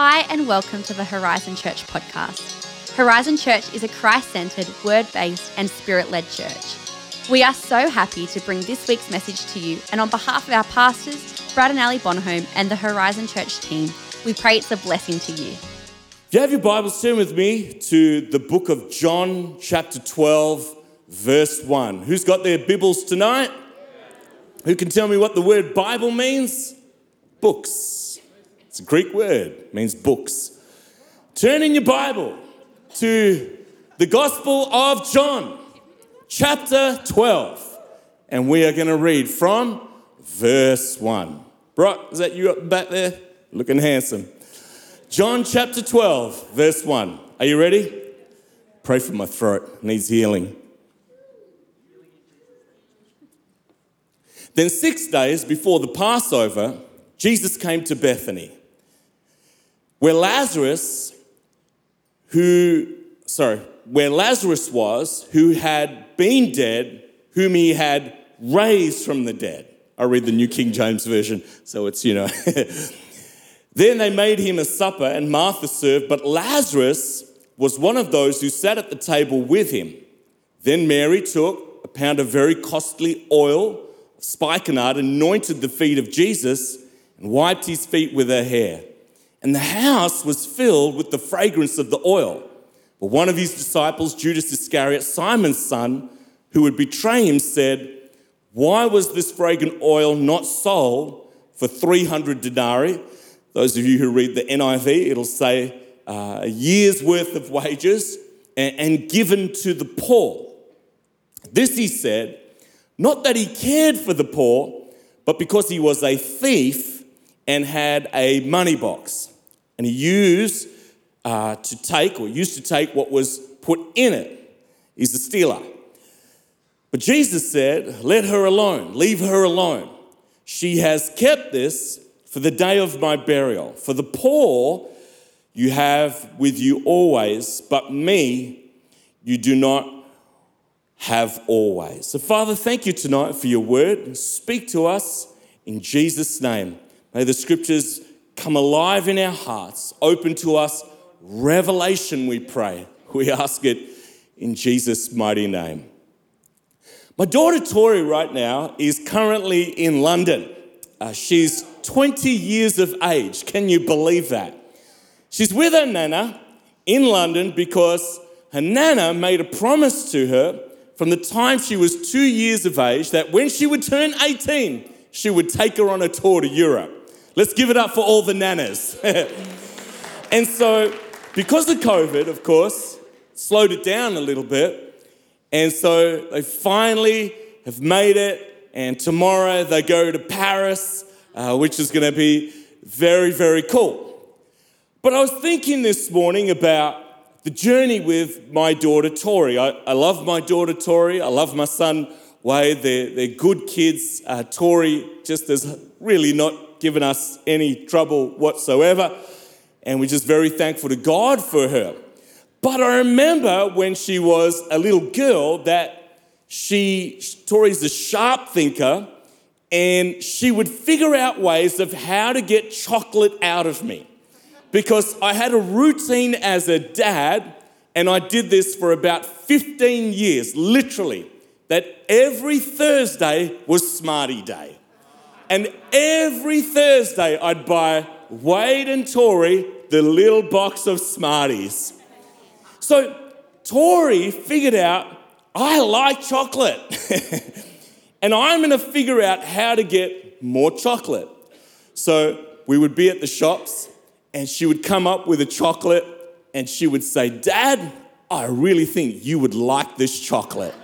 Hi and welcome to the Horizon Church podcast. Horizon Church is a Christ-centered, word-based and spirit-led church. We are so happy to bring this week's message to you, and on behalf of our pastors, Brad and Ali Bonhomme and the Horizon Church team, we pray it's a blessing to you. If you have your Bibles, turn with me to the book of John chapter 12, verse 1. Who's got their Bibles tonight? Who can tell me what the word Bible means? Books. It's a Greek word, it means books. Turn in your Bible to the Gospel of John, chapter 12, and we are going to read from verse 1. Brock, is that you up back there? Looking handsome. John chapter 12, verse 1. Are you ready? Pray for my throat, it needs healing. Then 6 days before the Passover, Jesus came to Bethany, where Lazarus was, who had been dead, whom he had raised from the dead. I read the New King James Version, so it's, Then they made him a supper and Martha served, but Lazarus was one of those who sat at the table with him. Then Mary took a pound of very costly oil, spikenard, anointed the feet of Jesus and wiped his feet with her hair. And the house was filled with the fragrance of the oil. But one of his disciples, Judas Iscariot, Simon's son, who would betray him, said, "Why was this fragrant oil not sold for 300 denarii? Those of you who read the NIV, it'll say a year's worth of wages and given to the poor. This he said, not that he cared for the poor, but because he was a thief and had a money box, and he used to take what was put in it. He's a stealer." But Jesus said, "Let her alone, leave her alone. She has kept this for the day of my burial. For the poor you have with you always, but me you do not have always." So Father, thank you tonight for your word. Speak to us in Jesus' name. May the scriptures come alive in our hearts, open to us revelation, we pray. We ask it in Jesus' mighty name. My daughter Tori right now is currently in London. She's 20 years of age. Can you believe that? She's with her nana in London because her nana made a promise to her from the time she was 2 years of age that when she would turn 18, she would take her on a tour to Europe. Let's give it up for all the nanas. And so, because of COVID, of course, slowed it down a little bit. And so they finally have made it. And tomorrow they go to Paris, which is going to be very, very cool. But I was thinking this morning about the journey with my daughter, Tori. I love my daughter, Tori. I love my son, Wade. They're good kids. Tori just has really not given us any trouble whatsoever, and we're just very thankful to God for her. But I remember when she was a little girl that Tori's a sharp thinker, and she would figure out ways of how to get chocolate out of me, because I had a routine as a dad, and I did this for about 15 years, literally, that every Thursday was Smarty Day. And every Thursday, I'd buy Wade and Tori the little box of Smarties. So Tori figured out, I like chocolate. And I'm going to figure out how to get more chocolate. So we would be at the shops, and she would come up with a chocolate, and she would say, "Dad, I really think you would like this chocolate."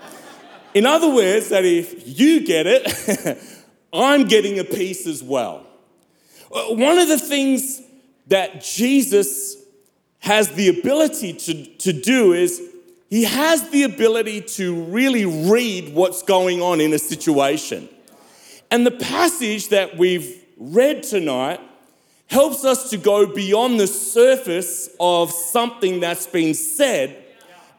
In other words, that if you get it, I'm getting a piece as well. One of the things that Jesus has the ability to do is he has the ability to really read what's going on in a situation. And the passage that we've read tonight helps us to go beyond the surface of something that's been said,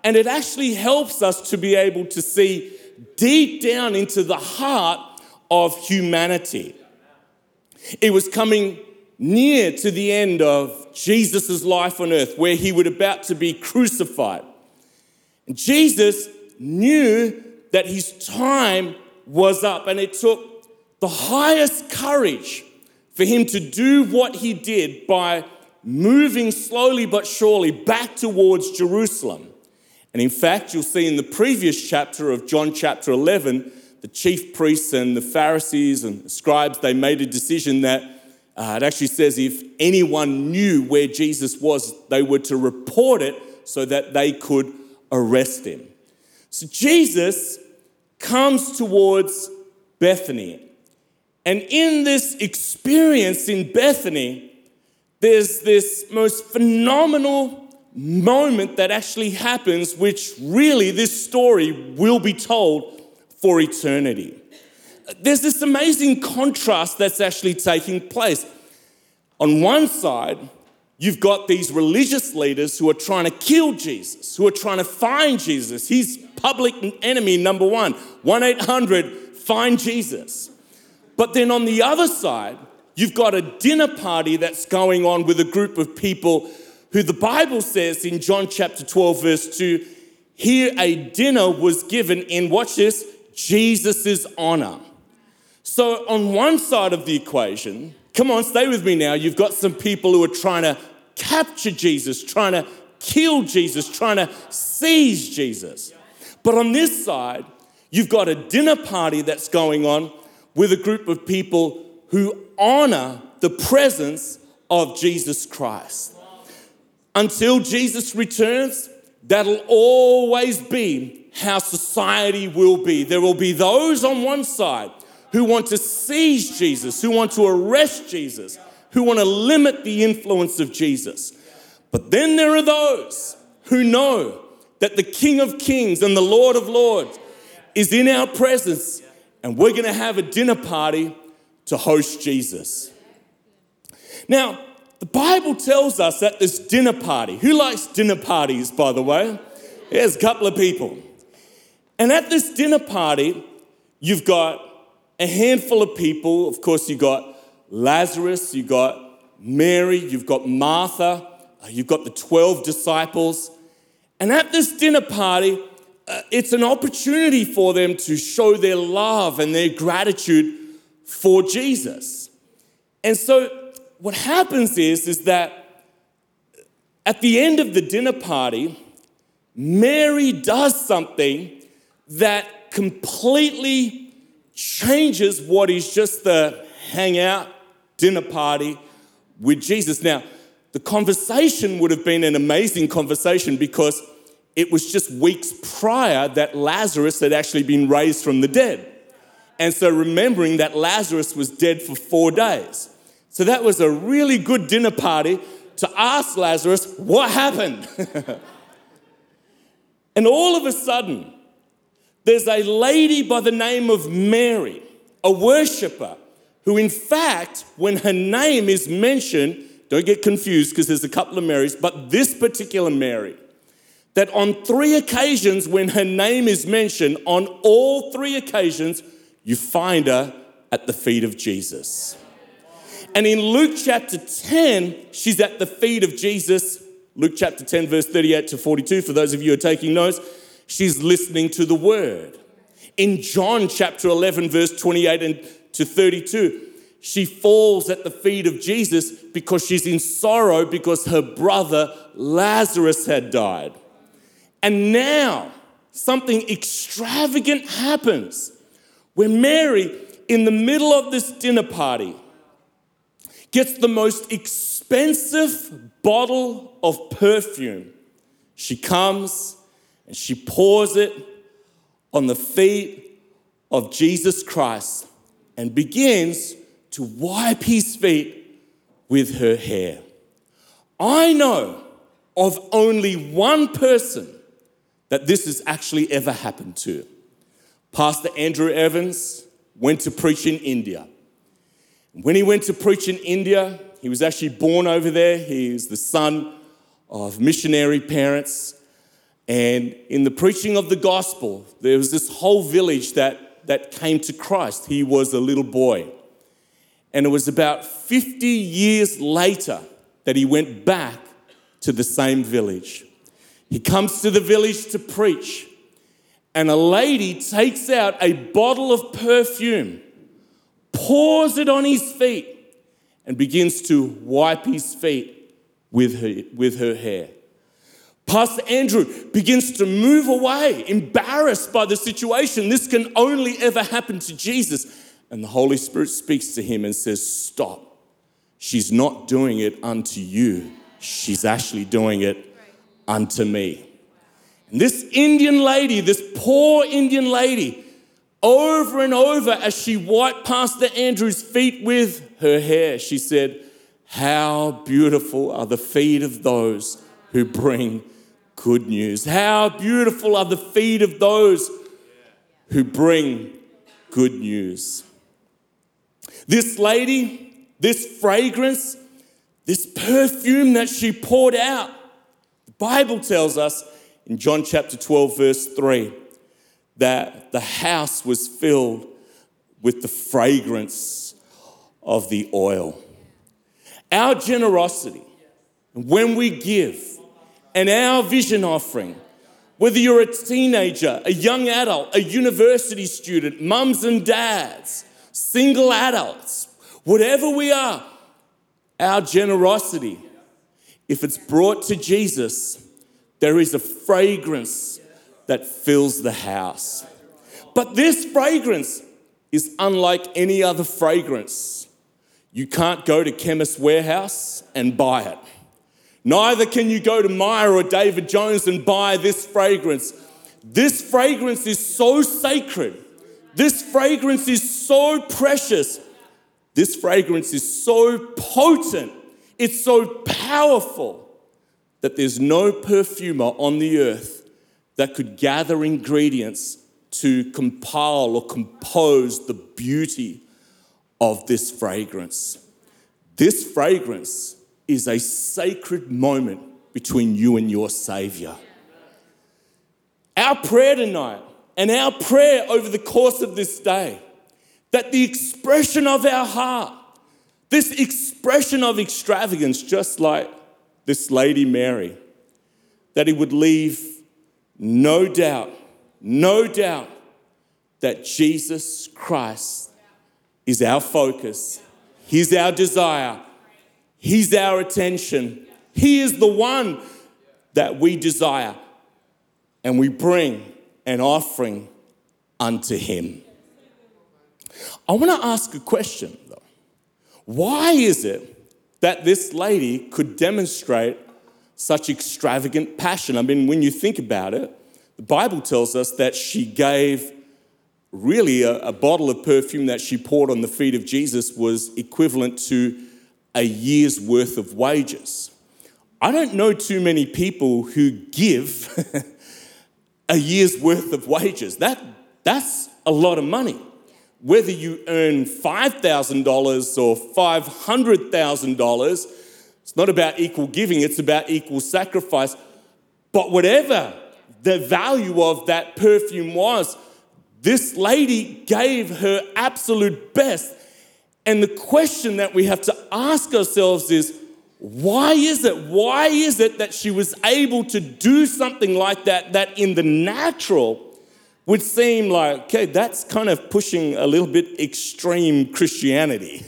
and it actually helps us to be able to see deep down into the heart of humanity. It was coming near to the end of Jesus' life on earth, where he was about to be crucified. And Jesus knew that his time was up, and it took the highest courage for him to do what he did by moving slowly but surely back towards Jerusalem. And in fact, you'll see in the previous chapter of John chapter 11, the chief priests and the Pharisees and scribes, they made a decision that it actually says if anyone knew where Jesus was, they were to report it so that they could arrest him. So Jesus comes towards Bethany. And in this experience in Bethany, there's this most phenomenal moment that actually happens, which really this story will be told for eternity. There's this amazing contrast that's actually taking place. On one side, you've got these religious leaders who are trying to kill Jesus, who are trying to find Jesus. He's public enemy number one, 1-800, find Jesus. But then on the other side, you've got a dinner party that's going on with a group of people who the Bible says in John chapter 12, verse 2, here a dinner was given in, watch this, Jesus' honor. So on one side of the equation, come on, stay with me now, you've got some people who are trying to capture Jesus, trying to kill Jesus, trying to seize Jesus. But on this side, you've got a dinner party that's going on with a group of people who honor the presence of Jesus Christ. Until Jesus returns, that'll always be how society will be. There will be those on one side who want to seize Jesus, who want to arrest Jesus, who want to limit the influence of Jesus. But then there are those who know that the King of Kings and the Lord of Lords is in our presence, and we're going to have a dinner party to host Jesus. Now, the Bible tells us that this dinner party, who likes dinner parties, by the way? There's a couple of people. And at this dinner party, you've got a handful of people. Of course, you've got Lazarus, you've got Mary, you've got Martha, you've got the 12 disciples. And at this dinner party, it's an opportunity for them to show their love and their gratitude for Jesus. And so what happens is that at the end of the dinner party, Mary does something that completely changes what is just the hangout dinner party with Jesus. Now, the conversation would have been an amazing conversation because it was just weeks prior that Lazarus had actually been raised from the dead. And so remembering that Lazarus was dead for 4 days. So that was a really good dinner party to ask Lazarus, what happened? And all of a sudden, there's a lady by the name of Mary, a worshiper, who in fact, when her name is mentioned, don't get confused because there's a couple of Marys, but this particular Mary, that on 3 occasions when her name is mentioned, on all 3 occasions, you find her at the feet of Jesus. And in Luke chapter 10, she's at the feet of Jesus. Luke chapter 10, verse 38 to 42, for those of you who are taking notes, she's listening to the word. In John chapter 11, verse 28 and to 32, she falls at the feet of Jesus because she's in sorrow because her brother Lazarus had died. And now something extravagant happens where Mary, in the middle of this dinner party, gets the most expensive bottle of perfume. She comes and she pours it on the feet of Jesus Christ and begins to wipe his feet with her hair. I know of only one person that this has actually ever happened to. Pastor Andrew Evans went to preach in India. When he went to preach in India, he was actually born over there. He is the son of missionary parents. And in the preaching of the gospel, there was this whole village that came to Christ. He was a little boy. And it was about 50 years later that he went back to the same village. He comes to the village to preach, and a lady takes out a bottle of perfume, pours it on his feet, and begins to wipe his feet with her hair. Pastor Andrew begins to move away, embarrassed by the situation. This can only ever happen to Jesus. And the Holy Spirit speaks to him and says, "Stop. She's not doing it unto you. She's actually doing it unto me." And this Indian lady, this poor Indian lady, over and over as she wiped Pastor Andrew's feet with her hair, she said, "How beautiful are the feet of those who bring good news. How beautiful are the feet of those who bring good news." This lady, this fragrance, this perfume that she poured out, the Bible tells us in John chapter 12, verse 3, that the house was filled with the fragrance of the oil. Our generosity, when we give, and our vision offering, whether you're a teenager, a young adult, a university student, mums and dads, single adults, whatever we are, our generosity, if it's brought to Jesus, there is a fragrance that fills the house. But this fragrance is unlike any other fragrance. You can't go to Chemist Warehouse and buy it. Neither can you go to Meijer or David Jones and buy this fragrance. This fragrance is so sacred. This fragrance is so precious. This fragrance is so potent. It's so powerful that there's no perfumer on the earth that could gather ingredients to compile or compose the beauty of this fragrance. This fragrance is a sacred moment between you and your Savior. Our prayer tonight and our prayer over the course of this day, that the expression of our heart, this expression of extravagance, just like this Lady Mary, that it would leave no doubt that Jesus Christ is our focus. He's our desire. He's our attention. He is the one that we desire, and we bring an offering unto him. I want to ask a question, though. Why is it that this lady could demonstrate such extravagant passion? I mean, when you think about it, the Bible tells us that she gave really a bottle of perfume that she poured on the feet of Jesus was equivalent to a year's worth of wages. I don't know too many people who give a year's worth of wages. That's a lot of money. Whether you earn $5,000 or $500,000, it's not about equal giving, it's about equal sacrifice. But whatever the value of that perfume was, this lady gave her absolute best. And the question that we have to ask ourselves is, why is it that she was able to do something like that, that in the natural would seem like, okay, that's kind of pushing a little bit extreme Christianity?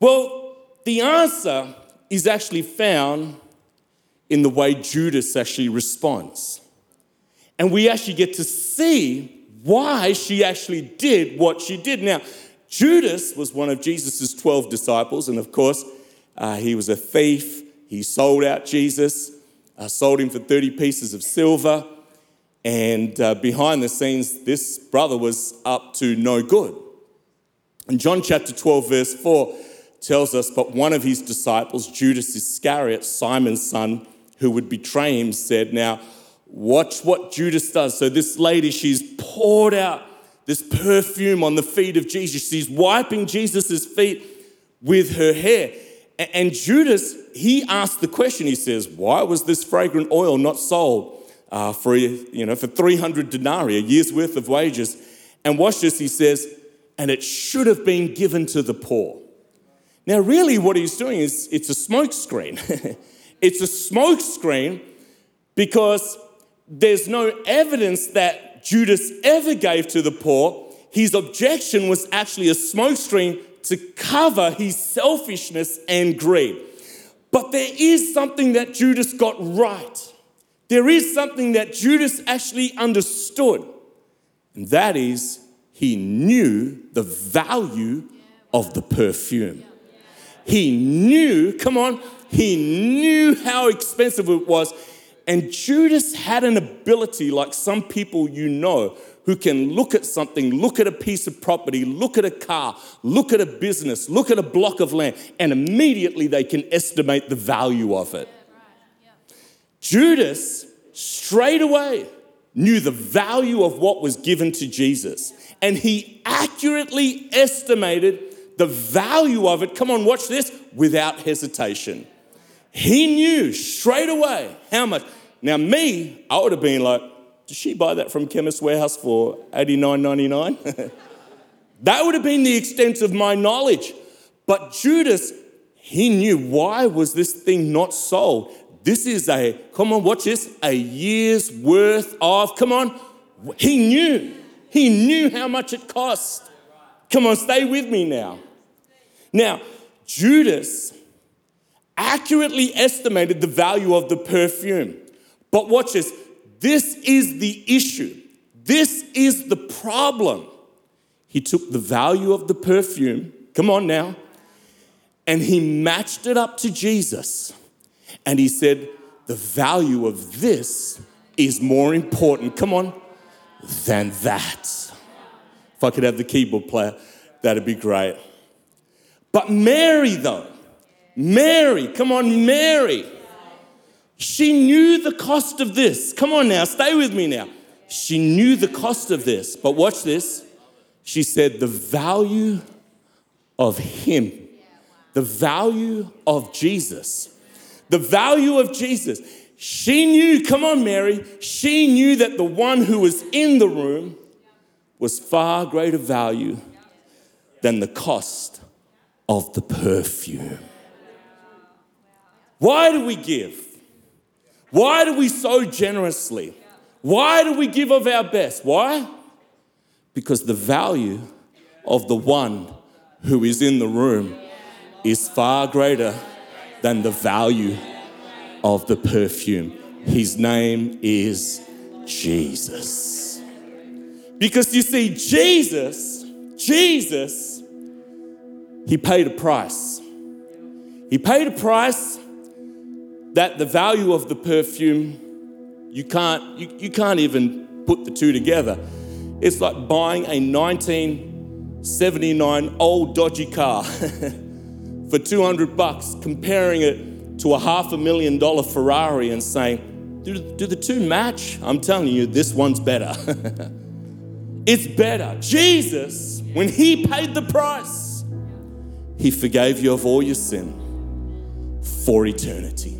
Well, the answer is actually found in the way Judas actually responds. And we actually get to see why she actually did what she did. Now, Judas was one of Jesus' 12 disciples, and of course, he was a thief. He sold out Jesus, sold him for 30 pieces of silver, and behind the scenes, this brother was up to no good. In John chapter 12, verse 4, tells us, but one of his disciples, Judas Iscariot, Simon's son, who would betray him, said, now, watch what Judas does. So this lady, she's poured out this perfume on the feet of Jesus. She's wiping Jesus' feet with her hair. And Judas, he asked the question, he says, why was this fragrant oil not sold for 300 denarii, a year's worth of wages? And watch this, he says, and it should have been given to the poor. Now, really what he's doing is it's a smokescreen. It's a smokescreen because there's no evidence that Judas ever gave to the poor. His objection was actually a smokescreen to cover his selfishness and greed. But there is something that Judas got right. There is something that Judas actually understood. And that is, he knew the value of the perfume. He knew, he knew how expensive it was. And Judas had an ability, like some people you know, who can look at something, look at a piece of property, look at a car, look at a business, look at a block of land, and immediately they can estimate the value of it. Yeah, right. Yeah. Judas straight away knew the value of what was given to Jesus, and he accurately estimated the value of it, watch this, without hesitation. He knew straight away how much. Now me, I would have been like, did she buy that from Chemist Warehouse for $89.99? That would have been the extent of my knowledge. But Judas, he knew, why was this thing not sold? This is a, watch this, a year's worth of, he knew. He knew how much it cost. Stay with me now. Now, Judas accurately estimated the value of the perfume. But watch this. This is the issue. This is the problem. He took the value of the perfume, and he matched it up to Jesus. And he said, the value of this is more important, than that. If I could have the keyboard player, that'd be great. But Mary though, Mary, she knew the cost of this. Stay with me now. She knew the cost of this, but watch this. She said the value of him, the value of Jesus, the value of Jesus. She knew, Mary, she knew that the one who was in the room was far greater value than the cost of the perfume. Why do we give? Why do we sow generously? Why do we give of our best? Why? Because the value of the one who is in the room is far greater than the value of the perfume. His name is Jesus. Because you see, Jesus, he paid a price. He paid a price that the value of the perfume, you can't even put the two together. It's like buying a 1979 old dodgy car for $200, comparing it to a $500,000 Ferrari and saying, do the two match? I'm telling you, this one's better. It's better. Jesus, when he paid the price, he forgave you of all your sin for eternity.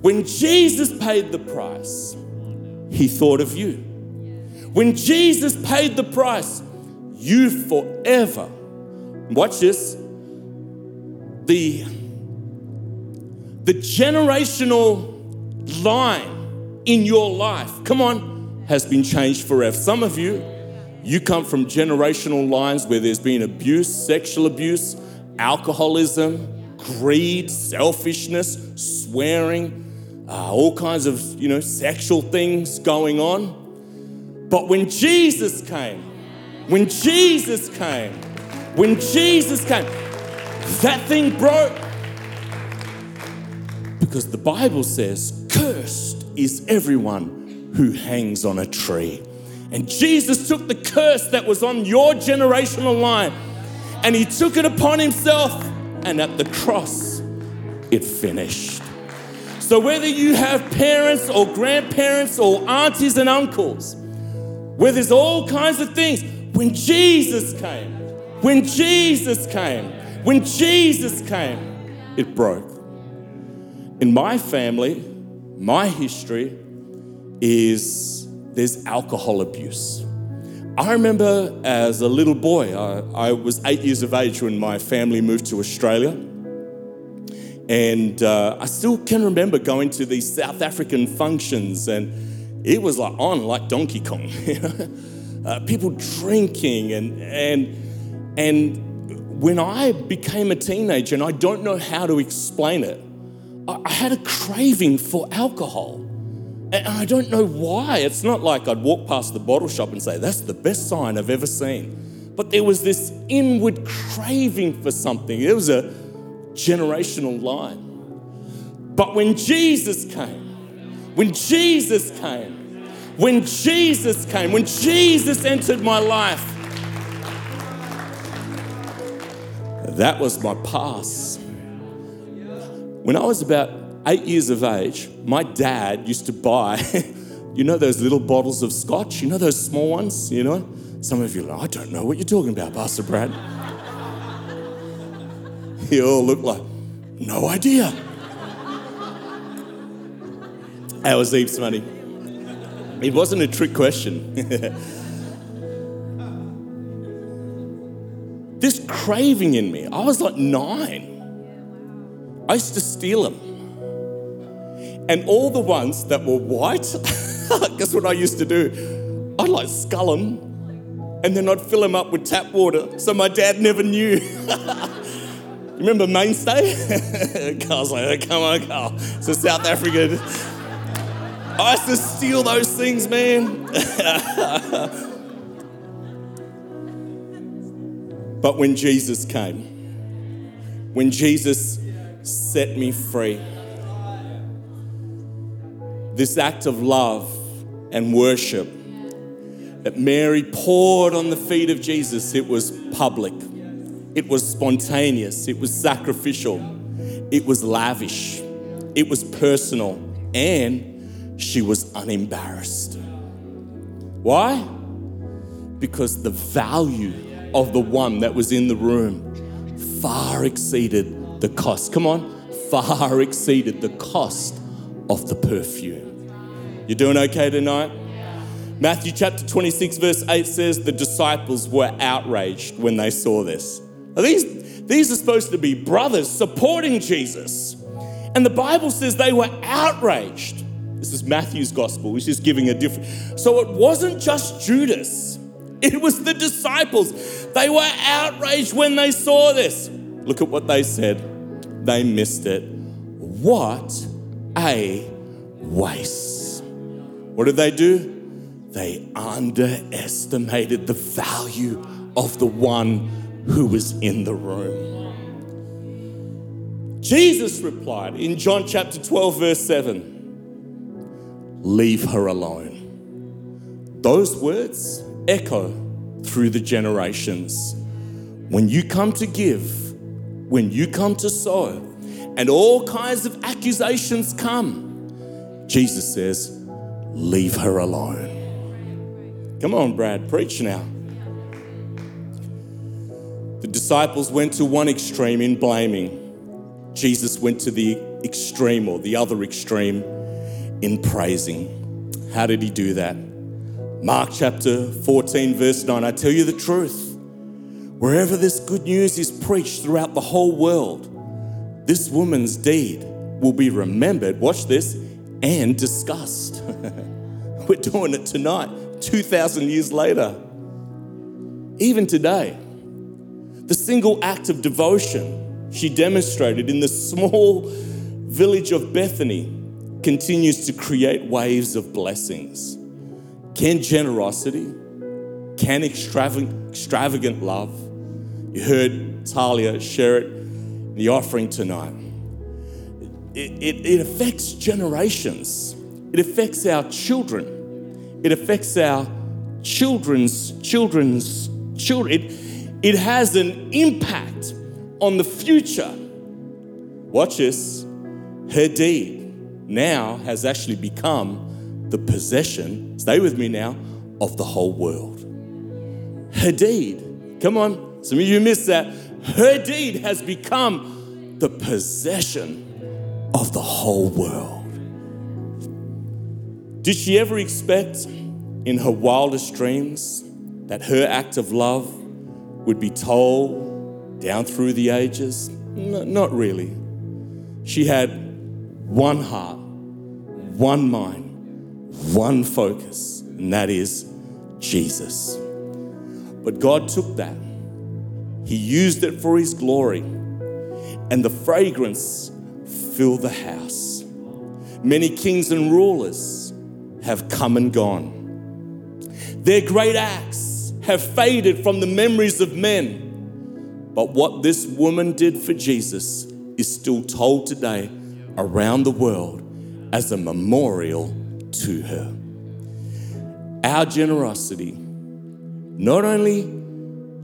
When Jesus paid the price, he thought of you. When Jesus paid the price, you forever. Watch this. The generational line in your life, has been changed forever. Some of you, you come from generational lines where there's been abuse, sexual abuse, alcoholism, greed, selfishness, swearing, all kinds of, sexual things going on. But when Jesus came, that thing broke. Because the Bible says, cursed is everyone who hangs on a tree. And Jesus took the curse that was on your generational line and he took it upon himself, and at the cross, it finished. So whether you have parents or grandparents or aunties and uncles, where there's all kinds of things, when Jesus came, it broke. In my family, my history is there's alcohol abuse. I remember as a little boy, I was 8 years of age when my family moved to Australia. And I still can remember going to these South African functions, and it was like on like Donkey Kong. People drinking and when I became a teenager, and I don't know how to explain it, I had a craving for alcohol. And I don't know why. It's not like I'd walk past the bottle shop and say, that's the best sign I've ever seen. But there was this inward craving for something. It was a generational line. But when Jesus entered my life, that was my past. When I was about 8 years of age, my dad used to buy, those little bottles of scotch, those small ones, Some of you are like, I don't know what you're talking about, Pastor Brad. You all look like, no idea. That was Eve's money. It wasn't a trick question. This craving in me, I was like 9. I used to steal them. And all the ones that were white, guess what I used to do? I'd like scull them, and then I'd fill them up with tap water so my dad never knew. Remember Mainstay? Carl's like, oh, come on, Carl. It's a South African. I used to steal those things, man. But when Jesus came, when Jesus set me free, this act of love and worship that Mary poured on the feet of Jesus, it was public, it was spontaneous, it was sacrificial, it was lavish, it was personal, and she was unembarrassed. Why? Because the value of the one that was in the room far exceeded the cost. Come on, far exceeded the cost of the perfume. You doing okay tonight? Yeah. Matthew chapter 26 verse 8 says the disciples were outraged when they saw this. Now these are supposed to be brothers supporting Jesus. And the Bible says they were outraged. This is Matthew's gospel, which is giving a different. So it wasn't just Judas. It was the disciples. They were outraged when they saw this. Look at what they said. They missed it. What a waste. What did they do? They underestimated the value of the one who was in the room. Jesus replied in John chapter 12, verse 7, leave her alone. Those words echo through the generations. When you come to give, when you come to sow, and all kinds of accusations come, Jesus says, leave her alone. Come on, Brad, preach now. The disciples went to one extreme in blaming. Jesus went to the extreme, or the other extreme, in praising. How did he do that? Mark chapter 14, verse 9, I tell you the truth, wherever this good news is preached throughout the whole world, this woman's deed will be remembered, watch this, and discussed. We're doing it tonight, 2,000 years later. Even today, the single act of devotion she demonstrated in the small village of Bethany continues to create waves of blessings. Can generosity, can extravagant love? You heard Talia share it, the offering tonight. It affects generations. It affects our children. It affects our children's children. It has an impact on the future. Watch this. Her deed now has actually become the possession, stay with me now, of the whole world. Her deed. Come on. Some of you missed that. Her deed has become the possession of the whole world. Did she ever expect in her wildest dreams that her act of love would be told down through the ages? No, not really. She had one heart, one mind, one focus, and that is Jesus. But God took that. He used it for His glory, and the fragrance filled the house. Many kings and rulers have come and gone. Their great acts have faded from the memories of men. But what this woman did for Jesus is still told today around the world as a memorial to her. Our generosity not only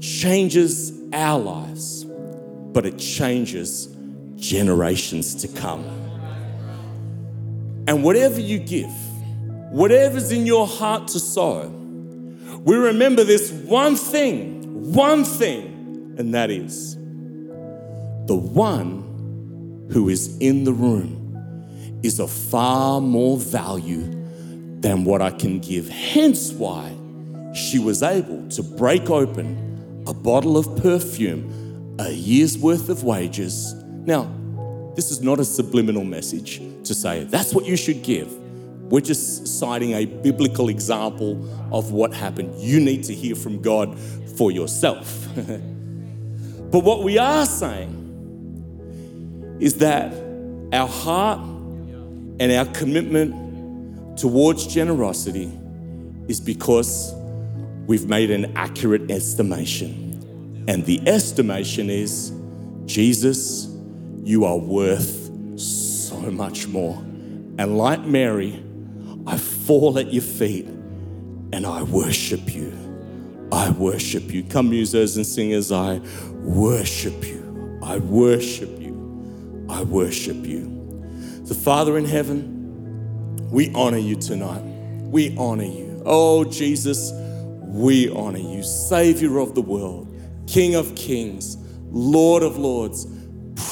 changes our lives, but it changes generations to come. And whatever you give, whatever's in your heart to sow, we remember this one thing, and that is the one who is in the room is of far more value than what I can give. Hence why she was able to break open a bottle of perfume, a year's worth of wages. Now, this is not a subliminal message to say, that's what you should give. We're just citing a biblical example of what happened. You need to hear from God for yourself. But what we are saying is that our heart and our commitment towards generosity is because we've made an accurate estimation. And the estimation is, Jesus, you are worth so much more. And like Mary, I fall at your feet and I worship you. I worship you. Come, musers and singers, I worship you. I worship you. I worship you. The Father in heaven, we honor you tonight. We honor you. Oh, Jesus, we honor you. Savior of the world, King of kings, Lord of lords,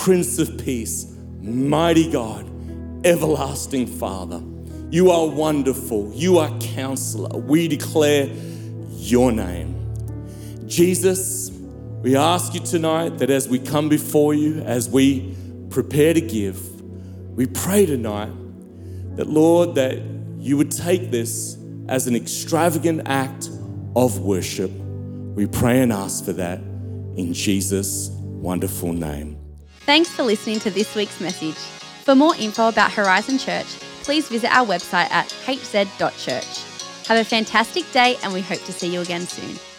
Prince of Peace, mighty God, everlasting Father. You are wonderful. You are Counselor. We declare your name. Jesus, we ask you tonight that as we come before you, as we prepare to give, we pray tonight that, Lord, that you would take this as an extravagant act of worship. We pray and ask for that in Jesus' wonderful name. Thanks for listening to this week's message. For more info about Horizon Church, please visit our website at hz.church. Have a fantastic day, and we hope to see you again soon.